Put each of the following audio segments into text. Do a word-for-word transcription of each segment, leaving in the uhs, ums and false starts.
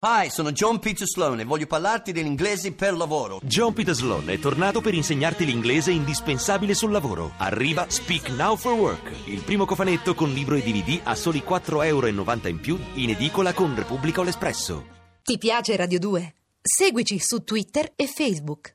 Hi, sono John Peter Sloan e voglio parlarti dell'inglese per lavoro. John Peter Sloan è tornato per insegnarti l'inglese indispensabile sul lavoro. Arriva Speak Now for Work, il primo cofanetto con libro e D V D a soli quattro e novanta euro in più, in edicola con Repubblica o l'Espresso. Ti piace Radio due? Seguici su Twitter e Facebook.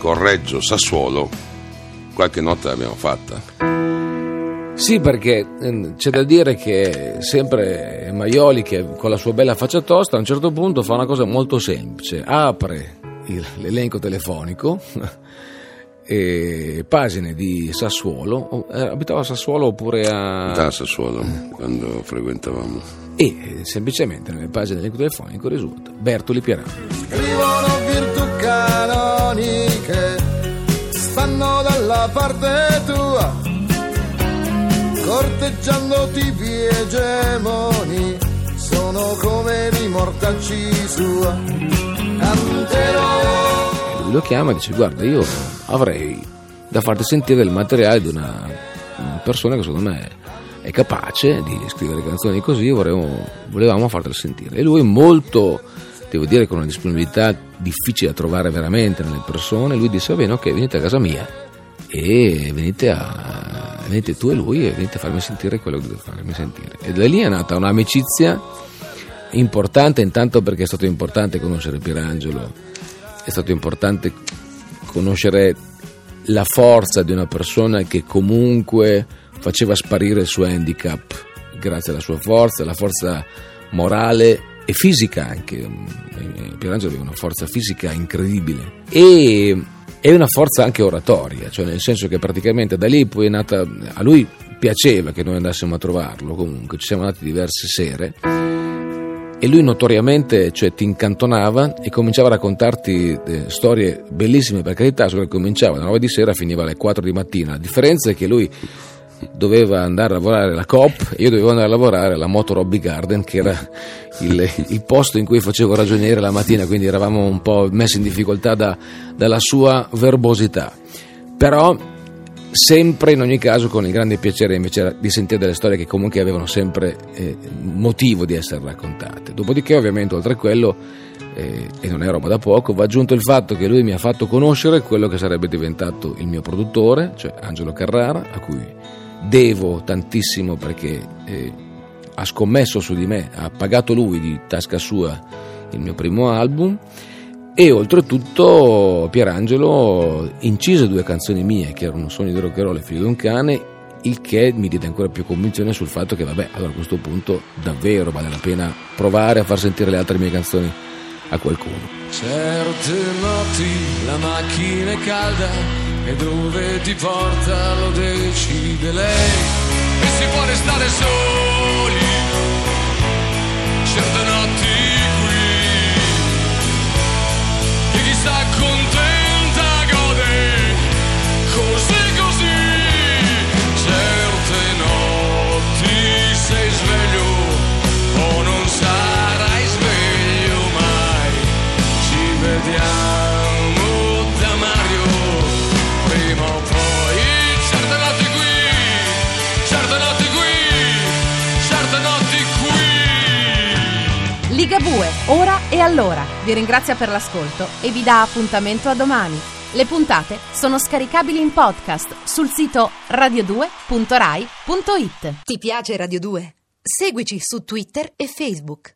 Correggio, Sassuolo, qualche nota l'abbiamo fatta. Sì, perché c'è da dire che sempre Maioli, che con la sua bella faccia tosta, a un certo punto fa una cosa molto semplice: apre il, l'elenco telefonico e pagine di Sassuolo. Abitava a Sassuolo oppure a... Da Sassuolo, quando frequentavamo. E semplicemente nelle pagine dell'elenco telefonico risulta Bertoli Pierangelo. Scrivono virtù canoni che stanno dalla parte tua, corteggiandoti piegemoni, sono come di mortacci sua. E lui lo chiama e dice: guarda, io avrei da farti sentire il materiale di una persona che secondo me è capace di scrivere canzoni così, vorremmo, volevamo fartela sentire. E lui, molto, devo dire, con una disponibilità difficile da trovare veramente nelle persone, lui disse: va bene, ok, venite a casa mia e venite, a, venite tu e lui e venite a farmi sentire quello che dovete farmi sentire. E da lì è nata un'amicizia importante, intanto perché è stato importante conoscere Pierangelo, è stato importante conoscere la forza di una persona che comunque faceva sparire il suo handicap grazie alla sua forza, la forza morale e fisica anche. Pierangelo aveva una forza fisica incredibile e è una forza anche oratoria, cioè nel senso che praticamente da lì poi è nata. A lui piaceva che noi andassimo a trovarlo, comunque ci siamo andati diverse sere e lui notoriamente, cioè, ti incantonava e cominciava a raccontarti eh, storie bellissime, per carità, solo che cominciava alle nove di sera, finiva alle quattro di mattina. La differenza è che lui doveva andare a lavorare alla Coop e io dovevo andare a lavorare alla Moto Robby Garden, che era il, il posto in cui facevo ragioniere la mattina, quindi eravamo un po' messi in difficoltà da, dalla sua verbosità, però sempre, in ogni caso, con il grande piacere invece di sentire delle storie che comunque avevano sempre eh, motivo di essere raccontate. Dopodiché, ovviamente, oltre a quello, eh, e non è roba da poco, va aggiunto il fatto che lui mi ha fatto conoscere quello che sarebbe diventato il mio produttore, cioè Angelo Carrara, a cui devo tantissimo, perché eh, ha scommesso su di me, ha pagato lui di tasca sua il mio primo album e oltretutto Pierangelo incise due canzoni mie che erano Sogni di Rockerolo e Figlio di un cane, il che mi diede ancora più convinzione sul fatto che vabbè, allora a questo punto davvero vale la pena provare a far sentire le altre mie canzoni a qualcuno. Certe notti la macchina è calda e dove ti porta lo decide lei, e si può restare soli certe notti qui, e chi sta contenta gode, così così. Certe notti sei sveglio o non sarai sveglio mai, ci vediamo. Digabue, ora e allora, vi ringrazia per l'ascolto e vi dà appuntamento a domani. Le puntate sono scaricabili in podcast sul sito radio due punto rai punto it. Ti piace Radio due? Seguici su Twitter e Facebook.